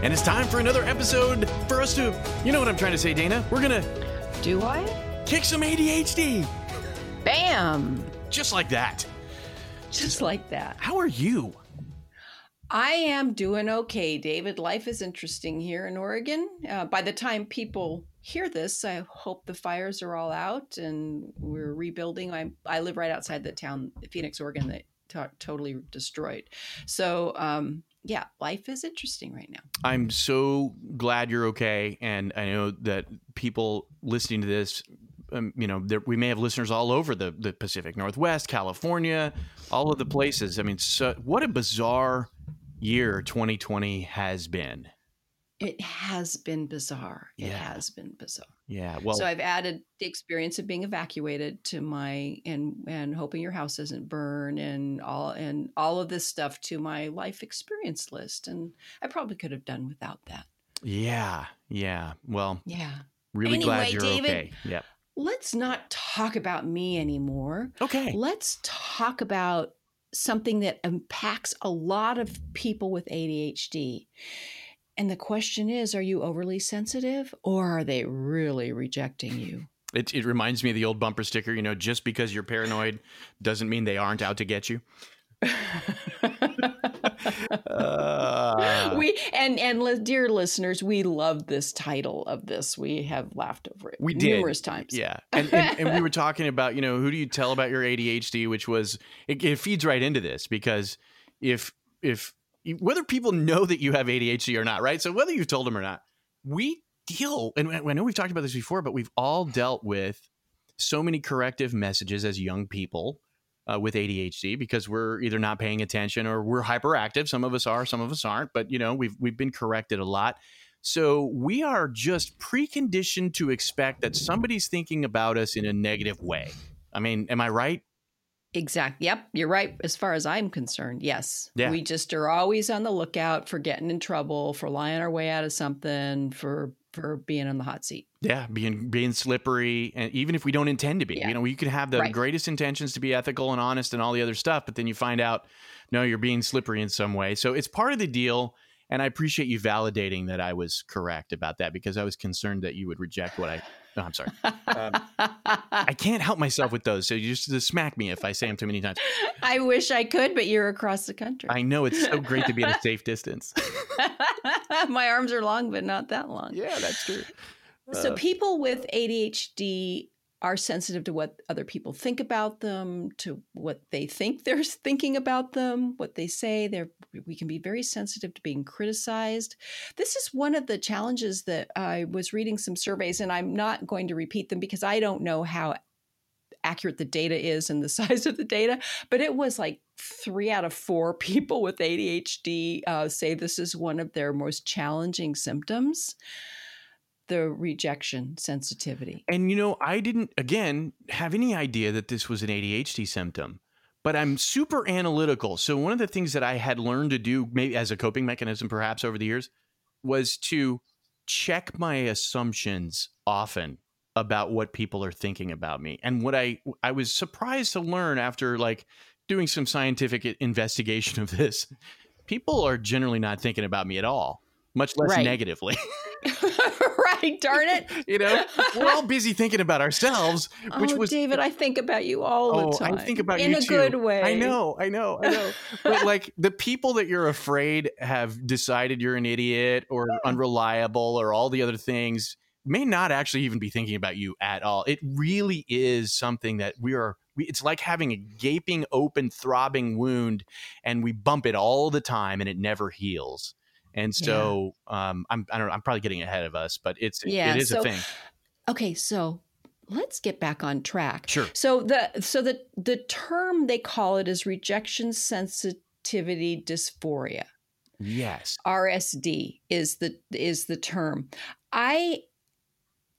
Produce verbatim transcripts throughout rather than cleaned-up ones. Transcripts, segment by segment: And it's time for another episode for us to, you know what I'm trying to say, Dana? We're going to... Do I? Kick some A D H D. Bam. Just like that. Just like that. How are you? I am doing okay, David. Life is interesting here in Oregon. Uh, by the time people hear this, I hope the fires are all out and we're rebuilding. I I live right outside the town, Phoenix, Oregon, that t- totally destroyed. So... um Yeah, life is interesting right now. I'm so glad you're okay, and I know that people listening to this, um, you know, there, we may have listeners all over the, the Pacific Northwest, California, all of the places. I mean, so, what a bizarre year twenty twenty has been. It has been bizarre. It yeah. has been bizarre. Yeah. Well, so I've added the experience of being evacuated to my and and hoping your house doesn't burn and all and all of this stuff to my life experience list. And I probably could have done without that. Yeah. Yeah. Well. Yeah. Really anyway, glad you're David, okay. Yeah. Let's not talk about me anymore. Okay. Let's talk about something that impacts a lot of people with A D H D. And the question is, are you overly sensitive or are they really rejecting you? It it reminds me of the old bumper sticker, you know, just because you're paranoid doesn't mean they aren't out to get you. uh. We and and dear listeners, we love this title of this. We have laughed over it we numerous did. times. Yeah, and, and and we were talking about, you know, who do you tell about your A D H D, which was it, it feeds right into this because if if. whether people know that you have A D H D or not, right? So whether you've told them or not, we deal, and I know we've talked about this before, but we've all dealt with so many corrective messages as young people uh, with A D H D because we're either not paying attention or we're hyperactive. Some of us are, some of us aren't, but you know, we've we've been corrected a lot. So we are just preconditioned to expect that somebody's thinking about us in a negative way. I mean, am I right? Exactly. Yep. You're right. As far as I'm concerned, yes. Yeah. We just are always on the lookout for getting in trouble, for lying our way out of something, for for being on the hot seat. Yeah. Being being slippery. And even if we don't intend to be, yeah. you know, you could have the right. greatest intentions to be ethical and honest and all the other stuff. But then you find out, no, you're being slippery in some way. So it's part of the deal. And I appreciate you validating that I was correct about that because I was concerned that you would reject what I... No, I'm sorry. Um, I can't help myself with those. So you just, just smack me if I say them too many times. I wish I could, but you're across the country. I know. It's so great to be at a safe distance. My arms are long, but not that long. Yeah, that's true. So uh, people with A D H D are sensitive to what other people think about them, to what they think they're thinking about them, what they say. They're, we can be very sensitive to being criticized. This is one of the challenges that I was reading some surveys, and I'm not going to repeat them because I don't know how accurate the data is and the size of the data, but it was like three out of four people with A D H D uh, say this is one of their most challenging symptoms. The rejection sensitivity. And, you know, I didn't, again, have any idea that this was an A D H D symptom, but I'm super analytical. So one of the things that I had learned to do maybe as a coping mechanism, perhaps over the years, was to check my assumptions often about what people are thinking about me. And what I, I was surprised to learn after like doing some scientific investigation of this, people are generally not thinking about me at all, much less right. negatively. Right, darn it. You know, we're all busy thinking about ourselves. Which oh, was, David, I think about you all oh, the time. I think about in you in a too. good way. I know, I know, I know. But like the people that you're afraid have decided you're an idiot or unreliable or all the other things may not actually even be thinking about you at all. It really is something that we are, we, it's like having a gaping, open, throbbing wound and we bump it all the time and it never heals. And so yeah. um, I'm I don't know, I'm probably getting ahead of us, but it's yeah, it is so, a thing. Okay, so let's get back on track. Sure. So the so the the term they call it is rejection sensitivity dysphoria. Yes. R S D is the is the term. I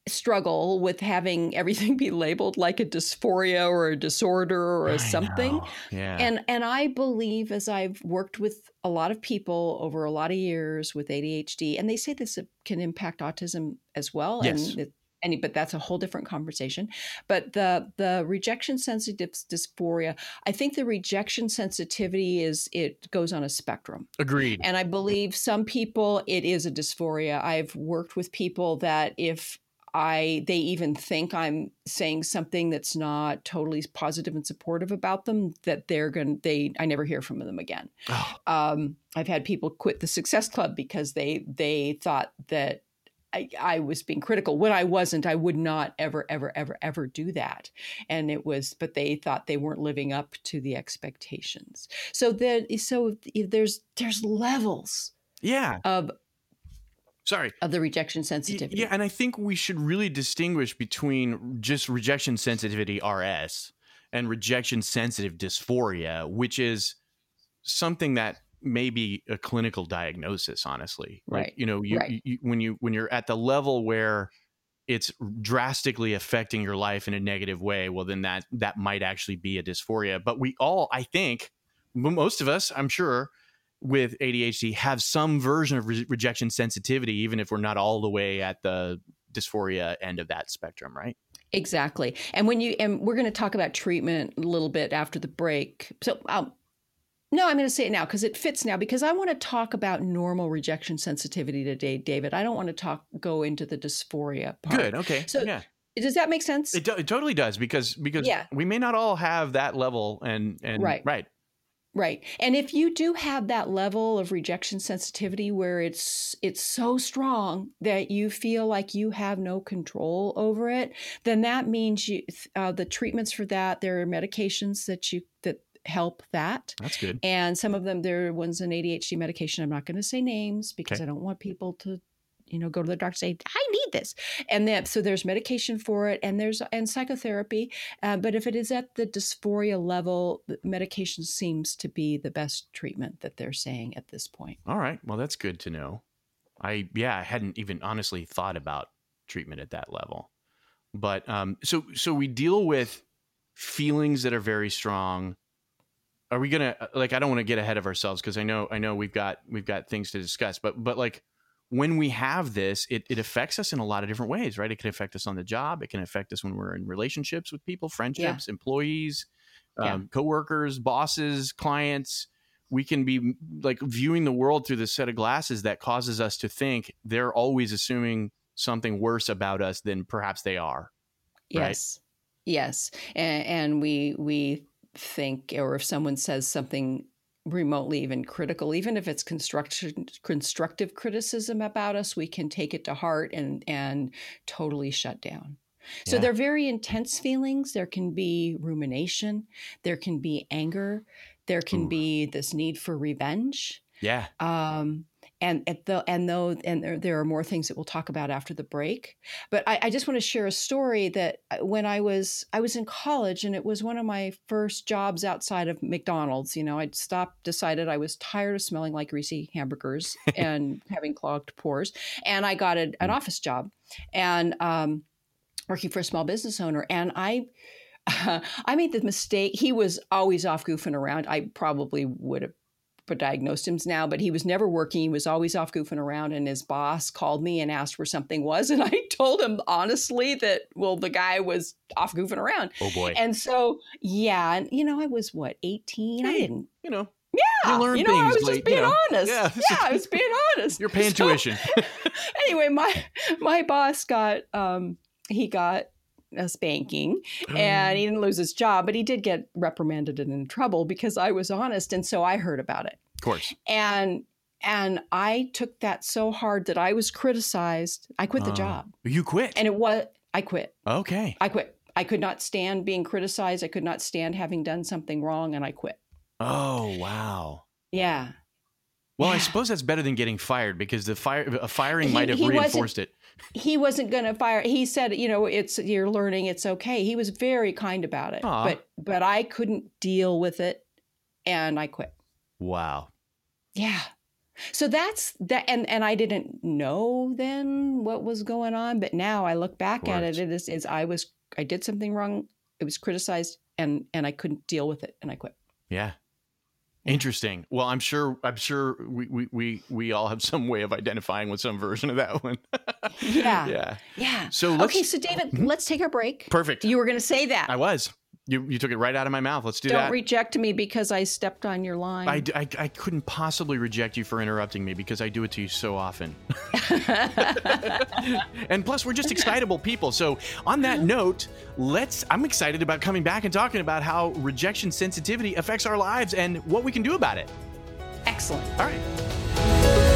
struggle with having everything be labeled like a dysphoria or a disorder or I something. Yeah. And and I believe, as I've worked with a lot of people over a lot of years with A D H D, and they say this can impact autism as well. Yes. And it, Any, but that's a whole different conversation. But the the rejection sensitive dysphoria, I think the rejection sensitivity is, it goes on a spectrum. Agreed. And I believe some people, it is a dysphoria. I've worked with people that if I they even think I'm saying something that's not totally positive and supportive about them, that they're going they I never hear from them again. Oh. Um, I've had people quit the Success Club because they they thought that I, I was being critical when I wasn't. I would not ever, ever, ever, ever do that. And it was, but they thought they weren't living up to the expectations. So there, so there's there's levels. Yeah. Of sorry of the rejection sensitivity. Yeah, and I think we should really distinguish between just rejection sensitivity (R S) and rejection sensitive dysphoria, which is something that. Maybe a clinical diagnosis, honestly. Right. Like, you know, you, right. you when you when you're at the level where it's drastically affecting your life in a negative way, well, then that that might actually be a dysphoria. But we all, I think, most of us, I'm sure, with A D H D have some version of re- rejection sensitivity, even if we're not all the way at the dysphoria end of that spectrum, right? Exactly. And when you and we're going to talk about treatment a little bit after the break. So I'll. No, I'm going to say it now because it fits now, because I want to talk about normal rejection sensitivity today, David. I don't want to talk go into the dysphoria part. Good. Okay. So yeah. Does that make sense? It, do, it totally does because because yeah. we may not all have that level and, and right. right. Right. And if you do have that level of rejection sensitivity where it's it's so strong that you feel like you have no control over it, then that means you uh, the treatments for that, there are medications that you that help that. That's good. And some of them, there are ones in A D H D medication. I'm not going to say names because okay. I don't want people to, you know, go to the doctor and say, I need this. And then, so there's medication for it and there's, and psychotherapy. Uh, but if it is at the dysphoria level, medication seems to be the best treatment that they're saying at this point. All right. Well, that's good to know. I, yeah, I hadn't even honestly thought about treatment at that level, but, um, so, so we deal with feelings that are very strong. Are we going to, like, I don't want to get ahead of ourselves because I know, I know we've got, we've got things to discuss, but, but like when we have this, it, it affects us in a lot of different ways, right? It can affect us on the job. It can affect us when we're in relationships with people, friendships, yeah. employees, yeah. um, coworkers, bosses, clients. We can be like viewing the world through this set of glasses that causes us to think they're always assuming something worse about us than perhaps they are. Yes. Right? Yes. And, and we, we, think, or if someone says something remotely even critical, even if it's constructive constructive criticism about us, we can take it to heart and and totally shut down. Yeah. So they're very intense feelings. There can be rumination, there can be anger, there can Ooh. be this need for revenge. Yeah. Um and at the and though and there, there are more things that we'll talk about after the break. But I, I just want to share a story that when I was I was in college, and it was one of my first jobs outside of McDonald's. You know, I'd stopped, decided I was tired of smelling like greasy hamburgers and having clogged pores, and I got a, an office job, and um, working for a small business owner, and I. Uh, I made the mistake. He was always off goofing around. I probably would have diagnosed him now, but he was never working. He was always off goofing around. And his boss called me and asked where something was. And I told him honestly that, well, the guy was off goofing around. Oh boy. And so, yeah. And you know, I was what, eighteen? Hey, I didn't, you know, yeah, you, you know, I was late, just being you know. honest. Yeah. yeah. I was being honest. You're paying so, tuition. Anyway, my, my boss got, um, he got, a spanking, and he didn't lose his job, but he did get reprimanded and in trouble because I was honest. And so I heard about it. Of course. And, and I took that so hard that I was criticized. I quit the uh, job. You quit? And it was, I quit. Okay. I quit. I could not stand being criticized. I could not stand having done something wrong, and I quit. Oh, wow. Yeah. Well, yeah. I suppose that's better than getting fired, because the fire, a firing he, might have reinforced it. He wasn't going to fire. He said, you know, it's, you're learning, it's okay. He was very kind about it, Aww. but, but I couldn't deal with it, and I quit. Wow. Yeah. So that's that. And, and I didn't know then what was going on, but now I look back at it, it is, is I was, I did something wrong. It was criticized and, and I couldn't deal with it. And I quit. Yeah. Interesting. Well, I'm sure, I'm sure we, we, we, we all have some way of identifying with some version of that one. yeah. Yeah. Yeah. So let's, okay. So David, let's take a break. Perfect. You were going to say that. I was. You you took it right out of my mouth. Let's do Don't that. Don't reject me because I stepped on your line. I, I, I couldn't possibly reject you for interrupting me because I do it to you so often. And plus, we're just excitable people. So on that note, let's. I'm excited about coming back and talking about how rejection sensitivity affects our lives and what we can do about it. Excellent. All right.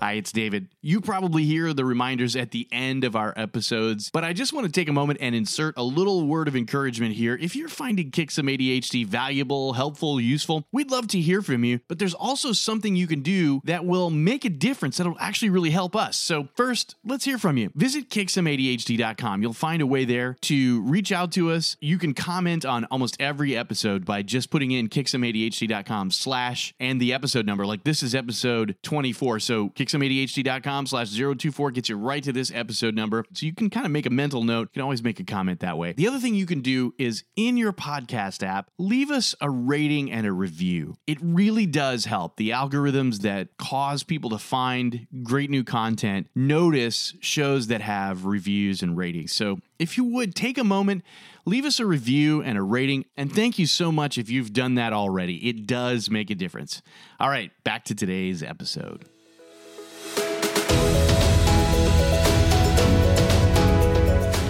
Hi, it's David. You probably hear the reminders at the end of our episodes, but I just want to take a moment and insert a little word of encouragement here. If you're finding Kick Some A D H D valuable, helpful, useful, we'd love to hear from you, but there's also something you can do that will make a difference that'll actually really help us. So first, let's hear from you. Visit kick some A D H D dot com. You'll find a way there to reach out to us. You can comment on almost every episode by just putting in kick some A D H D dot com slash and the episode number. Like this is episode twenty-four, so kick kick some A D H D dot com slash zero two four gets you right to this episode number. So you can kind of make a mental note. You can always make a comment that way. The other thing you can do is in your podcast app, leave us a rating and a review. It really does help. The algorithms that cause people to find great new content notice shows that have reviews and ratings. So if you would take a moment, leave us a review and a rating. And thank you so much if you've done that already. It does make a difference. All right, back to today's episode.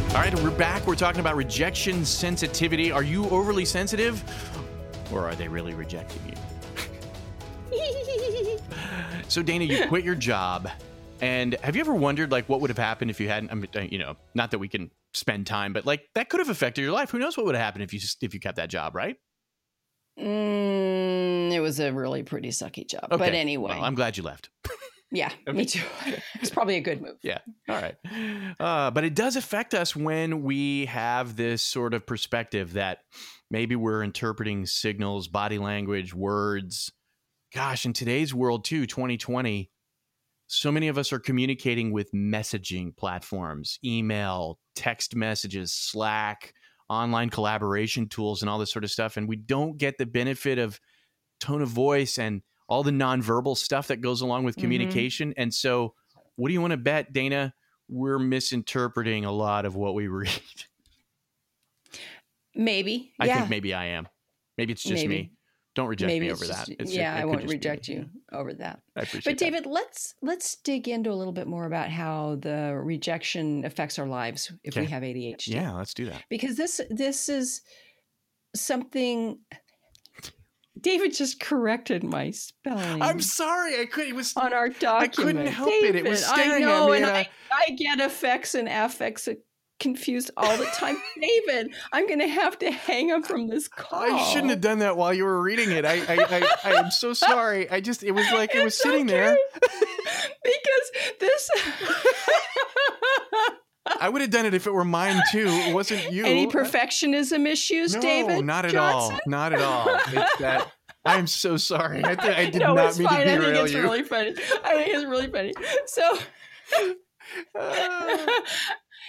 All right, we're back. We're talking about rejection sensitivity. Are you overly sensitive, or are they really rejecting you? So, Dana, you quit your job, and have you ever wondered, like, what would have happened if you hadn't? I mean, you know, not that we can spend time, but like that could have affected your life. Who knows what would have happened if you if you kept that job, right? Mm, it was a really pretty sucky job, okay. But anyway, well, I'm glad you left. Yeah, okay. Me too. It's probably a good move. Yeah. All right. Uh, but it does affect us when we have this sort of perspective that maybe we're interpreting signals, body language, words. Gosh, in today's world too, twenty twenty, so many of us are communicating with messaging platforms, email, text messages, Slack, online collaboration tools, and all this sort of stuff. And we don't get the benefit of tone of voice and all the nonverbal stuff that goes along with communication. Mm-hmm. And so what do you want to bet, Dana? We're misinterpreting a lot of what we read. Maybe. I yeah. think maybe I am. Maybe it's just maybe. me. Don't reject maybe me over just, that. It's yeah, just, it I won't reject you over that. I appreciate But David, that. let's let's dig into a little bit more about how the rejection affects our lives if okay. we have A D H D. Yeah, let's do that. Because this this is something... David just corrected my spelling. I'm sorry. I could, it was on our document. I couldn't help David, it. It was staring I know, at me. And I, I get affects and affects confused all the time. David, I'm going to have to hang up from this call. I shouldn't have done that while you were reading it. I I, I, I am so sorry. I just, it was like it's it was sitting okay. there. Because this... I would have done it if it were mine too. It wasn't you. Any perfectionism issues, no, David? No, not at Johnson? all. Not at all. It's that. I'm so sorry. I, th- I did no, not mean fine. to derail you. I think it's you. really funny. I think it's really funny. So, uh,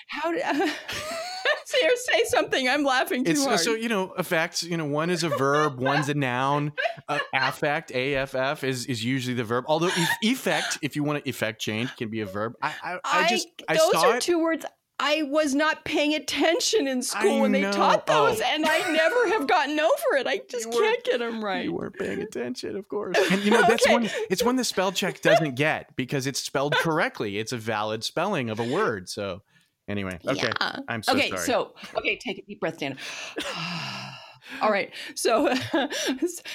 how did uh, here, say something? I'm laughing too it's, hard. So you know, affects. You know, one is a verb, one's a noun. Uh, affect, A F F, is is usually the verb. Although if, effect, if you want to effect change, can be a verb. I I, I just I, I those saw are it. two words. I was not paying attention in school I when they know. taught those, oh. and I never have gotten over it. I just can't get them right. You weren't paying attention, of course. And you know, that's okay. one, it's one the spell check doesn't get because it's spelled correctly. It's a valid spelling of a word. So anyway, okay. Yeah. I'm so okay, sorry. Okay, so, okay, take a deep breath, Dana. All right. So,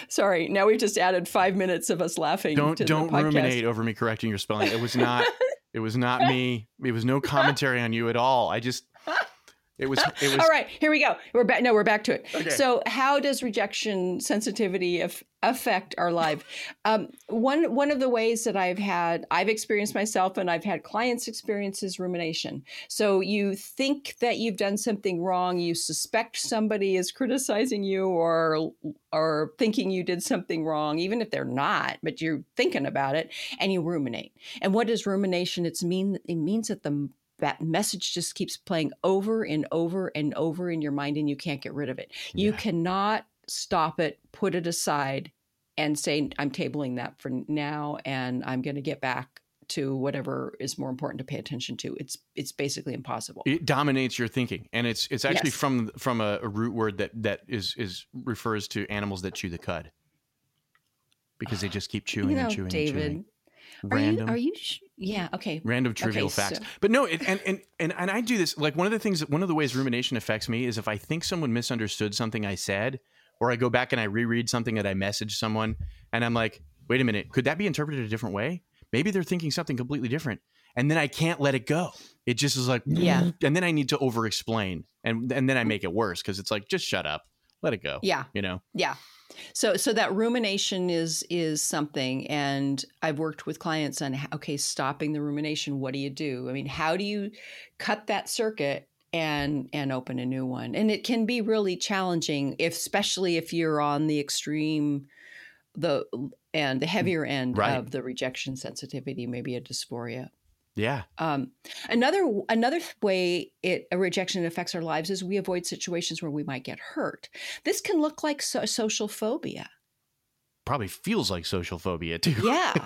sorry. Now we've just added five minutes of us laughing. Don't, to don't the podcast. ruminate over me correcting your spelling. It was not... It was not me. It was no commentary on you at all. I just, It was, it was. All right, here we go. We're back. No, we're back to it. Okay. So how does rejection sensitivity af- affect our life? Um, one one of the ways that I've had, I've experienced myself and I've had clients experience is rumination. So you think that you've done something wrong. You suspect somebody is criticizing you or or thinking you did something wrong, even if they're not, but you're thinking about it and you ruminate. And what does rumination? It's mean, it means that the That message just keeps playing over and over and over in your mind, and you can't get rid of it. Yeah. You cannot stop it, put it aside, and say, I'm tabling that for now, and I'm going to get back to whatever is more important to pay attention to. It's it's basically impossible. It dominates your thinking. And it's it's actually yes. from from a, a root word that, that is, is refers to animals that chew the cud, because they just keep chewing you know, and chewing David. and chewing. Random, are you? Are you sh- yeah. Okay. Random trivial okay, facts, so. But no. It, and and and and I do this. Like one of the things, one of the ways rumination affects me is if I think someone misunderstood something I said, or I go back and I reread something that I messaged someone, and I'm like, wait a minute, could that be interpreted a different way? Maybe they're thinking something completely different, and then I can't let it go. It just is like, yeah. And then I need to over explain, and and then I make it worse because it's like, just shut up, let it go. Yeah. You know. Yeah. So, so that rumination is, is something, and I've worked with clients on, okay, stopping the rumination. What do you do? I mean, how do you cut that circuit and, and open a new one? And it can be really challenging if, especially if you're on the extreme, the, and the heavier end right. of the rejection sensitivity, maybe a dysphoria. Yeah. Um, another another way it a rejection affects our lives is we avoid situations where we might get hurt. This can look like so- social phobia. Probably feels like social phobia too. Yeah, yeah,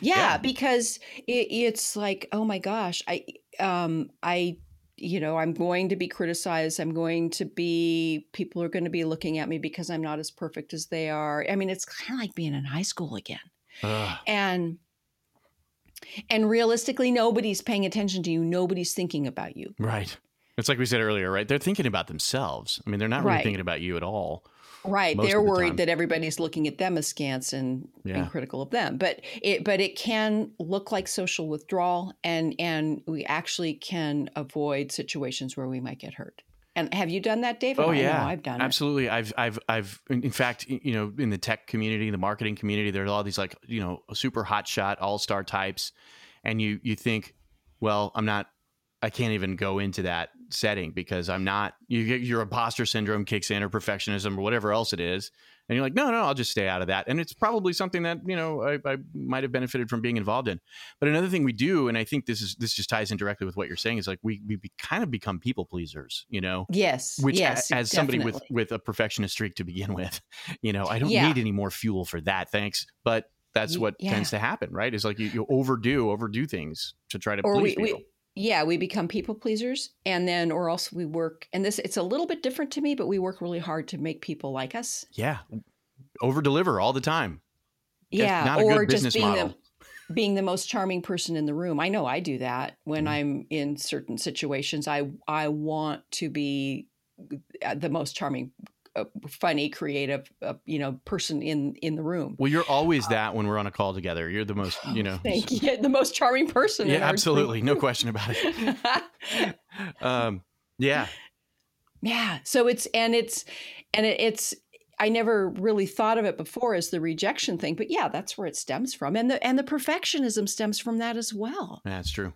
yeah. Because it, it's like, oh my gosh, I, um, I, you know, I'm going to be criticized. I'm going to be people are going to be looking at me because I'm not as perfect as they are. I mean, it's kind of like being in high school again, Ugh. and. And realistically, nobody's paying attention to you. Nobody's thinking about you. Right. It's like we said earlier, right? They're thinking about themselves. I mean, they're not really right. thinking about you at all. Right. They're worried time. that everybody's looking at them askance and yeah. being critical of them. But it but it can look like social withdrawal, and and we actually can avoid situations where we might get hurt. And have you done that, David? Oh yeah, I know I've done absolutely. It. Absolutely. I've, I've, I've. In fact, you know, in the tech community, the marketing community, there's all these like, you know, super hotshot all-star types, and you, you think, well, I'm not, I can't even go into that setting because I'm not. You, your imposter syndrome kicks in, or perfectionism, or whatever else it is, and you're like, no, no, I'll just stay out of that. And it's probably something that you know I, I might have benefited from being involved in. But another thing we do, and I think this is this just ties in directly with what you're saying, is like we we be, kind of become people pleasers, you know? Yes. Which yes, a, as definitely. somebody with with a perfectionist streak to begin with, you know, I don't yeah. need any more fuel for that, thanks. But that's what yeah. tends to happen, right? It's like you, you overdo overdo things to try to or please we, people. We, Yeah, we become people pleasers, and then, or else we work, and this, it's a little bit different to me, but we work really hard to make people like us. Yeah. Over deliver all the time. Yeah. That's not a or good just business being model. The, being the most charming person in the room. I know I do that when mm. I'm in certain situations. I, I want to be the most charming, uh, funny, creative, uh, you know, person in, in the room. Well, you're always that um, when we're on a call together. You're the most, you know, thank you, the most charming person. Yeah, in our absolutely. Group. No question about it. um, yeah. Yeah. So it's, and it's, and it, it's, I never really thought of it before as the rejection thing, but yeah, that's where it stems from. And the, and the perfectionism stems from that as well. That's true.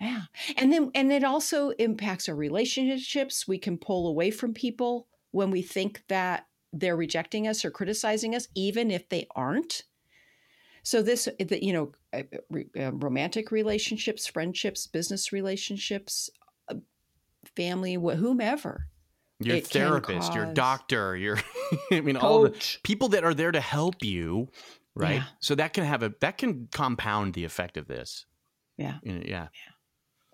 Yeah. And then, and it also impacts our relationships. We can pull away from people when we think that they're rejecting us or criticizing us, even if they aren't. So this, you know, romantic relationships, friendships, business relationships, family, whomever. Your therapist, your doctor, your, I mean, coach. All the people that are there to help you, right? Yeah. So that can have a, that can compound the effect of this. Yeah. Yeah. Yeah.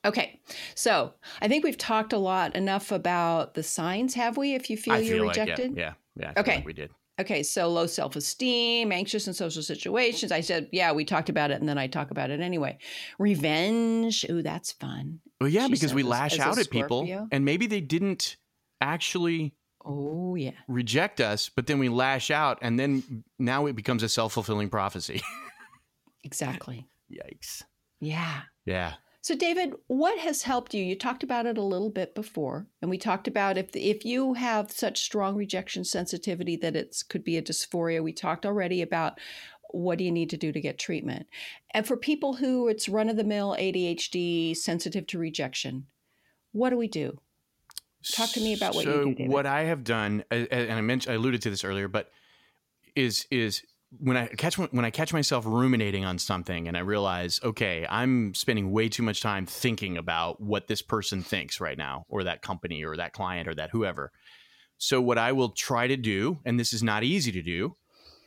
Okay, so I think we've talked a lot enough about the signs, have we, if you feel, feel you're rejected? Like, yeah, yeah, yeah okay. Like we did. Okay, so low self-esteem, anxious in social situations. I said, yeah, we talked about it, and then I talk about it anyway. Revenge, ooh, that's fun. Well, yeah, she because we lash out at Scorpio. people, and maybe they didn't actually oh, yeah. reject us, but then we lash out, and then now it becomes a self-fulfilling prophecy. Exactly. Yikes. Yeah. Yeah. So, David, what has helped you? You talked about it a little bit before, and we talked about if if you have such strong rejection sensitivity that it could be a dysphoria. We talked already about what do you need to do to get treatment. And for people who it's run-of-the-mill A D H D, sensitive to rejection, what do we do? Talk to me about what so you do, David. What I have done, and I mentioned, I alluded to this earlier, but is is when I catch when I catch myself ruminating on something, and I realize, okay, I'm spending way too much time thinking about what this person thinks right now, or that company, or that client, or that whoever. So what I will try to do, and this is not easy to do,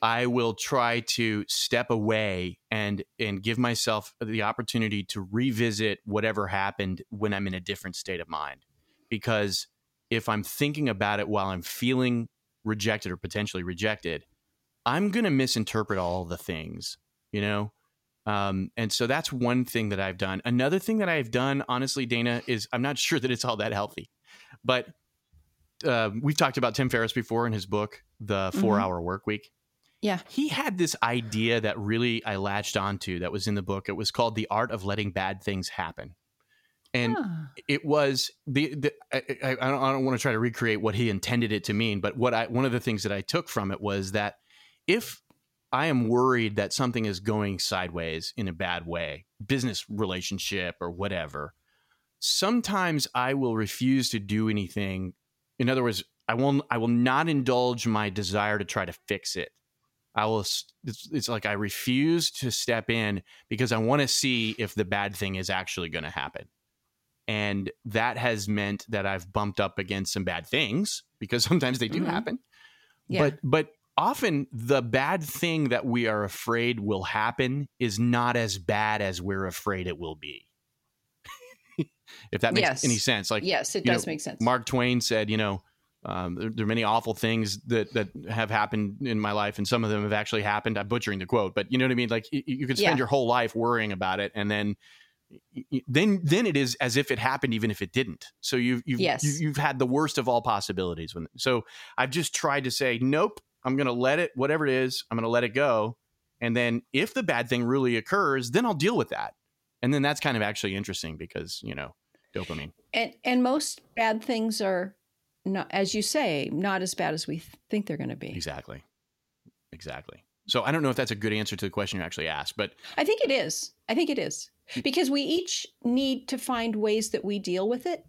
I will try to step away and and give myself the opportunity to revisit whatever happened when I'm in a different state of mind. Because if I'm thinking about it while I'm feeling rejected or potentially rejected, I'm going to misinterpret all the things, you know? Um, and so that's one thing that I've done. Another thing that I've done, honestly, Dana, is I'm not sure that it's all that healthy, but uh, we've talked about Tim Ferriss before in his book, The Four mm-hmm. Hour Work Week. Yeah. He had this idea that really I latched onto that was in the book. It was called The Art of Letting Bad Things Happen. And huh. it was the, the I, I don't, I don't want to try to recreate what he intended it to mean, but what I, one of the things that I took from it was that if I am worried that something is going sideways in a bad way, business relationship or whatever, sometimes I will refuse to do anything. In other words, I will, I will not indulge my desire to try to fix it. I will, it's, it's like I refuse to step in because I want to see if the bad thing is actually going to happen. And that has meant that I've bumped up against some bad things because sometimes they do mm-hmm. happen. Yeah. But but often the bad thing that we are afraid will happen is not as bad as we're afraid it will be. If that makes yes. any sense. Like Yes, it does know, make sense. Mark Twain said, you know, um, there, there are many awful things that, that have happened in my life, and some of them have actually happened. I'm butchering the quote, but you know what I mean? Like you, you can spend yeah. your whole life worrying about it, and then Then, then it is as if it happened, even if it didn't. So you've you've yes. you, you've had the worst of all possibilities. When so I've just tried to say, nope, I'm going to let it, whatever it is, I'm going to let it go. And then if the bad thing really occurs, then I'll deal with that. And then that's kind of actually interesting because you know dopamine. And and most bad things are not, as you say, not as bad as we th- think they're going to be. Exactly, exactly. So I don't know if that's a good answer to the question you actually asked, but I think it is. I think it is. Because we each need to find ways that we deal with it.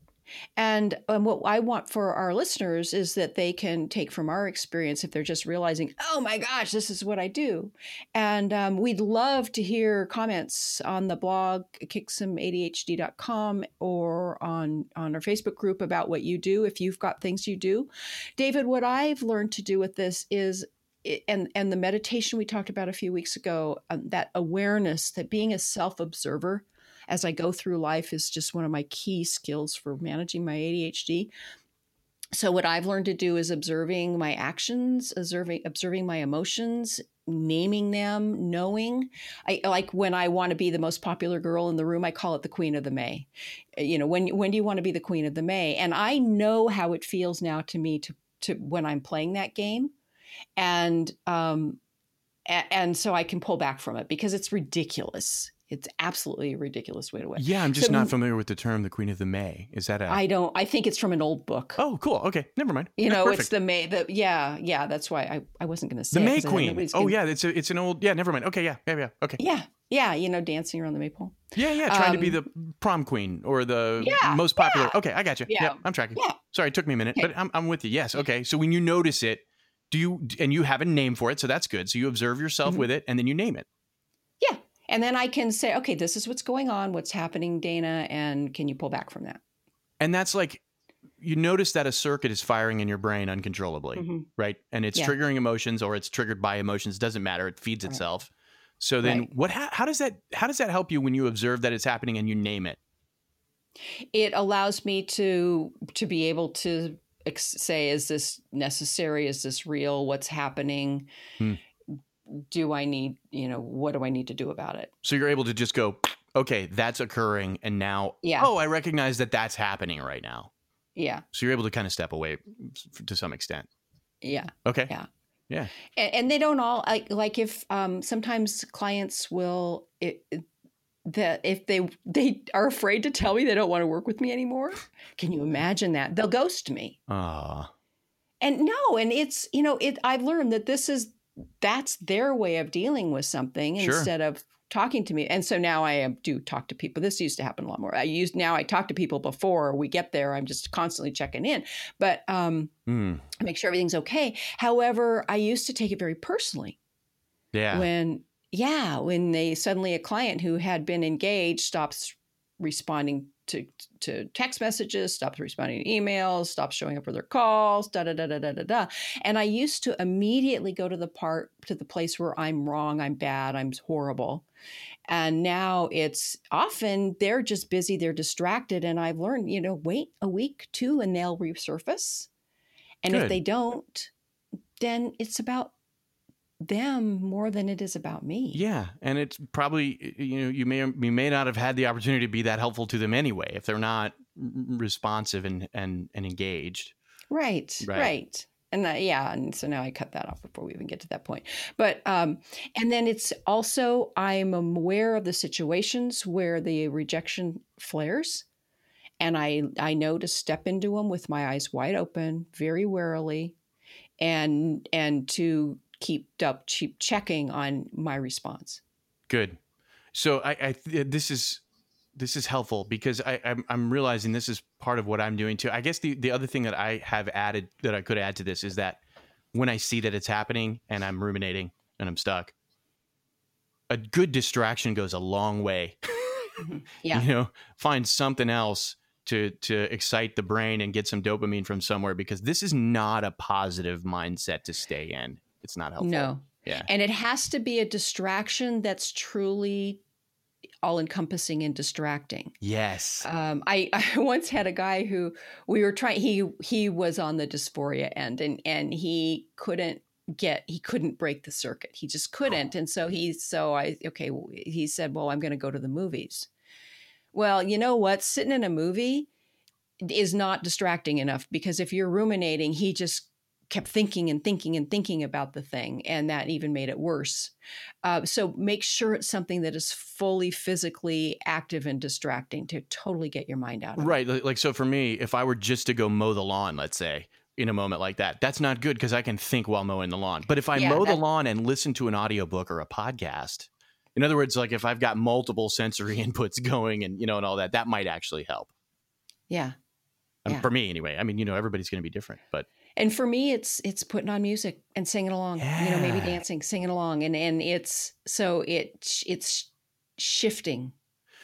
And, and what I want for our listeners is that they can take from our experience if they're just realizing, oh my gosh, this is what I do. And um, we'd love to hear comments on the blog, kick some A D H D dot com, or on, on our Facebook group about what you do, if you've got things you do. David, what I've learned to do with this is And and the meditation we talked about a few weeks ago, um, that awareness, that being a self-observer as I go through life is just one of my key skills for managing my A D H D. So what I've learned to do is observing my actions, observing observing my emotions, naming them, knowing. I like when I want to be the most popular girl in the room, I call it the Queen of the May. You know, when when do you want to be the Queen of the May? And I know how it feels now to me to to when I'm playing that game. And um, a- and so I can pull back from it because it's ridiculous. It's absolutely a ridiculous way to win. Yeah, I'm just so, not familiar with the term "the Queen of the May." Is that a? I don't. I think it's from an old book. Oh, cool. Okay, never mind. You that's know, perfect. It's the May. The yeah, yeah. That's why I, I wasn't going to say the May it Queen. Gonna... Oh yeah, it's a, it's an old. Yeah, never mind. Okay, yeah, yeah, yeah. Okay. Yeah, yeah. You know, dancing around the maypole. Yeah, yeah. Trying um, to be the prom queen or the yeah, most popular. Yeah. Okay, I got you. Yeah, yep, I'm tracking. Yeah. Sorry, it took me a minute, okay. but I'm I'm with you. Yes. Okay. So when you notice it. Do you, and you have a name for it, so that's good. So you observe yourself mm-hmm. with it, and then you name it. Yeah, and then I can say, okay, this is what's going on, what's happening, Dana, and can you pull back from that? And that's like, you notice that a circuit is firing in your brain uncontrollably, mm-hmm. right? And it's yeah. triggering emotions, or it's triggered by emotions. Doesn't matter. It feeds right. itself. So then, right. what? How, how does that? How does that help you when you observe that it's happening and you name it? It allows me to to be able to. Say, is this necessary? Is this real? What's happening? Hmm. Do I need, you know, what do I need to do about it? So you're able to just go, okay, that's occurring. And now, yeah. oh, I recognize that that's happening right now. Yeah. So you're able to kind of step away to some extent. Yeah. Okay. Yeah. Yeah. And, and they don't all, like, like if um, sometimes clients will, it, it, that if they they are afraid to tell me they don't want to work with me anymore, can you imagine that? They'll ghost me. Ah. And no, and it's, you know, it. I've learned that this is, that's their way of dealing with something sure. instead of talking to me. And so now I do talk to people. This used to happen a lot more. I used, now I talk to people before we get there. I'm just constantly checking in, but um, mm. make sure everything's okay. However, I used to take it very personally. Yeah. When, yeah, when they suddenly a client who had been engaged stops responding to to text messages, stops responding to emails, stops showing up for their calls, da da da da da da da. And I used to immediately go to the part to the place where I'm wrong, I'm bad, I'm horrible. And now it's often they're just busy, they're distracted, and I've learned, you know, wait a week, two, and they'll resurface. And Good. If they don't, then it's about them more than it is about me. Yeah. And it's probably, you know, you may you may not have had the opportunity to be that helpful to them anyway, if they're not responsive and, and, and engaged. Right. Right. right. And that, yeah. And so now I cut that off before we even get to that point. But, um, and then it's also, I'm aware of the situations where the rejection flares, and I, I know to step into them with my eyes wide open, very warily, and, and to keep up, keep checking on my response. Good. So I, I this is this is helpful because I, I'm, I'm realizing this is part of what I'm doing too. I guess the, the other thing that I have added that I could add to this is that when I see that it's happening and I'm ruminating and I'm stuck, a good distraction goes a long way. Yeah. You know, find something else to to excite the brain and get some dopamine from somewhere, because this is not a positive mindset to stay in. It's not helpful. No. Yeah. And it has to be a distraction that's truly all-encompassing and distracting. Yes. Um, I, I once had a guy who we were trying, he he was on the dysphoria end, and and he couldn't get, he couldn't break the circuit. He just couldn't. Oh. And so he, so I, okay, he said, well, I'm going to go to the movies. Well, you know what? Sitting in a movie is not distracting enough, because if you're ruminating, he just kept thinking and thinking and thinking about the thing. And that even made it worse. Uh, so make sure it's something that is fully physically active and distracting to totally get your mind out of right. it. Right. Like, so for me, if I were just to go mow the lawn, let's say, in a moment like that, that's not good, because I can think while mowing the lawn. But if I yeah, mow that- the lawn and listen to an audiobook or a podcast, in other words, like if I've got multiple sensory inputs going and, you know, and all that, that might actually help. Yeah. I mean, yeah. For me anyway. I mean, you know, everybody's going to be different, but. And for me, it's it's putting on music and singing along, yeah. you know, maybe dancing, singing along. And, and it's so it it's shifting.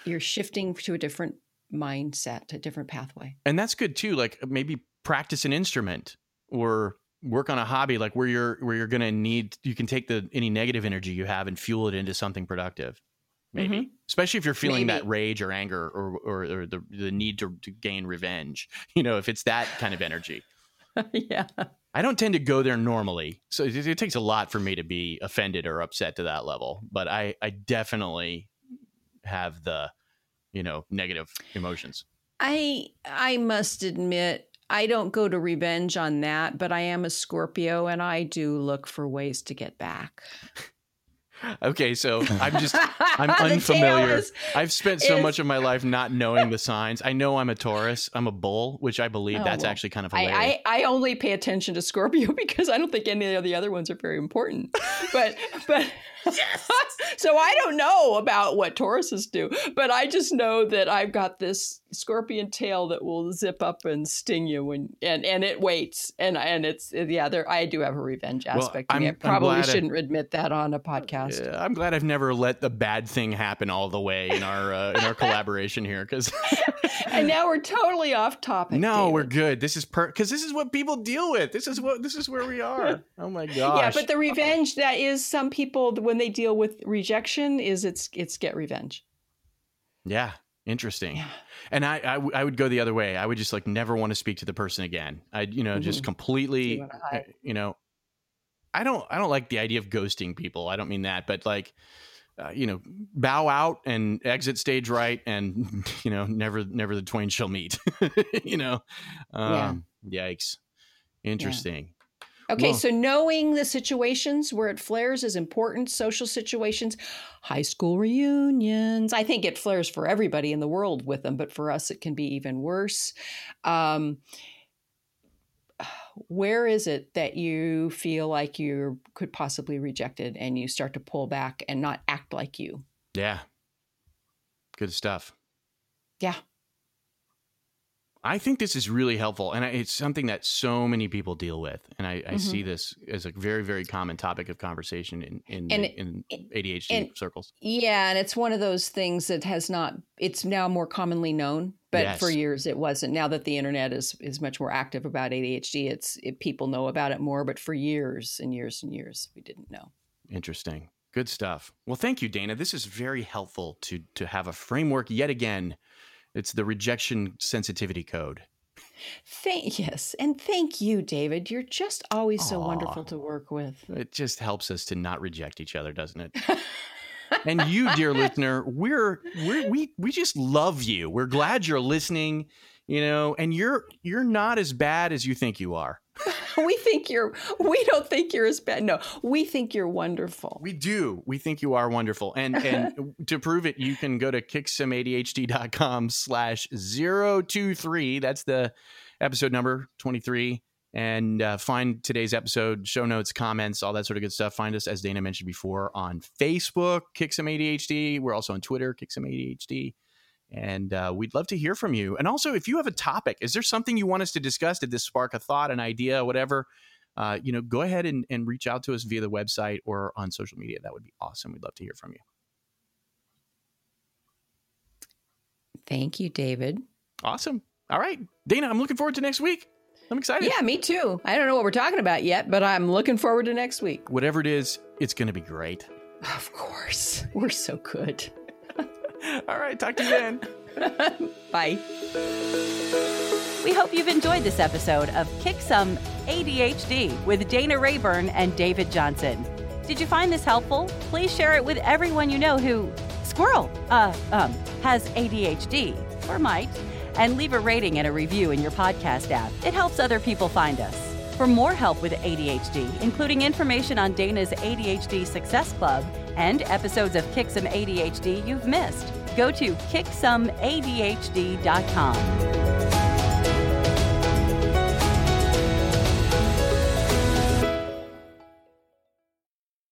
You're shifting to a different mindset, a different pathway. And that's good, too. Like maybe practice an instrument or work on a hobby, like where you're where you're going to need you can take the any negative energy you have and fuel it into something productive. Maybe, mm-hmm. especially if you're feeling maybe. that rage or anger or or, or the, the need to, to gain revenge, you know, if it's that kind of energy. Yeah. I don't tend to go there normally. So it, it takes a lot for me to be offended or upset to that level. But I, I definitely have the, you know, negative emotions. I I must admit, I don't go to revenge on that, but I am a Scorpio and I do look for ways to get back. Okay, so I'm just, I'm unfamiliar. Is, I've spent so is, much of my life not knowing the signs. I know I'm a Taurus. I'm a bull, which I believe oh, that's well, actually kind of hilarious. I, I, I only pay attention to Scorpio because I don't think any of the other ones are very important. But, but yes. So I don't know about what Tauruses do, but I just know that I've got this scorpion tail that will zip up and sting you when, and, and it waits. And and it's, yeah, there, I do have a revenge aspect. Well, I probably shouldn't I, admit that on a podcast. Yeah, I'm glad I've never let the bad thing happen all the way in our uh, in our collaboration here, because and now we're totally off topic. No, David. We're good. This is per because this is what people deal with. This is what this is where we are. Oh my gosh! Yeah, but the revenge that is some people when they deal with rejection is it's it's get revenge. Yeah, interesting. Yeah. And I, I I would go the other way. I would just like never want to speak to the person again. I you know mm-hmm. just completely you, you know. I don't I don't like the idea of ghosting people. I don't mean that, but like, uh, you know, bow out and exit stage right. And, you know, never, never the twain shall meet, you know, um, yeah. Yikes. Interesting. Yeah. Okay, no. So knowing the situations where it flares is important. Social situations, high school reunions. I think it flares for everybody in the world with them, but for us, it can be even worse. Um, where is it that you feel like you could possibly reject it and you start to pull back and not act like you? Yeah. Good stuff. Yeah. I think this is really helpful, and it's something that so many people deal with, and I, I mm-hmm. see this as a very, very common topic of conversation in in, and, in A D H D and, circles. Yeah, and it's one of those things that has not – it's now more commonly known, but yes. for years it wasn't. Now that the internet is, is much more active about A D H D, it's it, people know about it more, but for years and years and years we didn't know. Interesting. Good stuff. Well, thank you, Dana. This is very helpful to to have a framework yet again. It's the rejection sensitivity code. Thank yes. And thank you, David. You're just always so Aww. wonderful to work with. It just helps us to not reject each other, doesn't it? And you, dear listener, we're, we're we we just love you. We're glad you're listening, you know, and you're you're not as bad as you think you are. We think you're we don't think you're as bad. No, we think you're wonderful. We do. We think you are wonderful. And and to prove it, you can go to kick some A D H D dot com slash zero two three. That's the episode number twenty-three. And uh, find today's episode, show notes, comments, all that sort of good stuff. Find us, as Dana mentioned before, on Facebook, Kick Some A D H D. We're also on Twitter, Kick Some A D H D. And uh, we'd love to hear from you. And also, if you have a topic, is there something you want us to discuss? Did this spark a thought, an idea, whatever? Uh, you know, go ahead and, and reach out to us via the website or on social media. That would be awesome. We'd love to hear from you. Thank you, David. Awesome. All right. Dana, I'm looking forward to next week. I'm excited. Yeah, me too. I don't know what we're talking about yet, but I'm looking forward to next week. Whatever it is, it's going to be great. Of course. We're so good. All right, talk to you then. Bye. We hope you've enjoyed this episode of Kick Some A D H D with Dana Rayburn and David Johnson. Did you find this helpful? Please share it with everyone you know who, squirrel, uh, um, has A D H D, or might, and leave a rating and a review in your podcast app. It helps other people find us. For more help with A D H D, including information on Dana's A D H D Success Club and episodes of Kick Some A D H D you've missed, go to kick some A D H D dot com.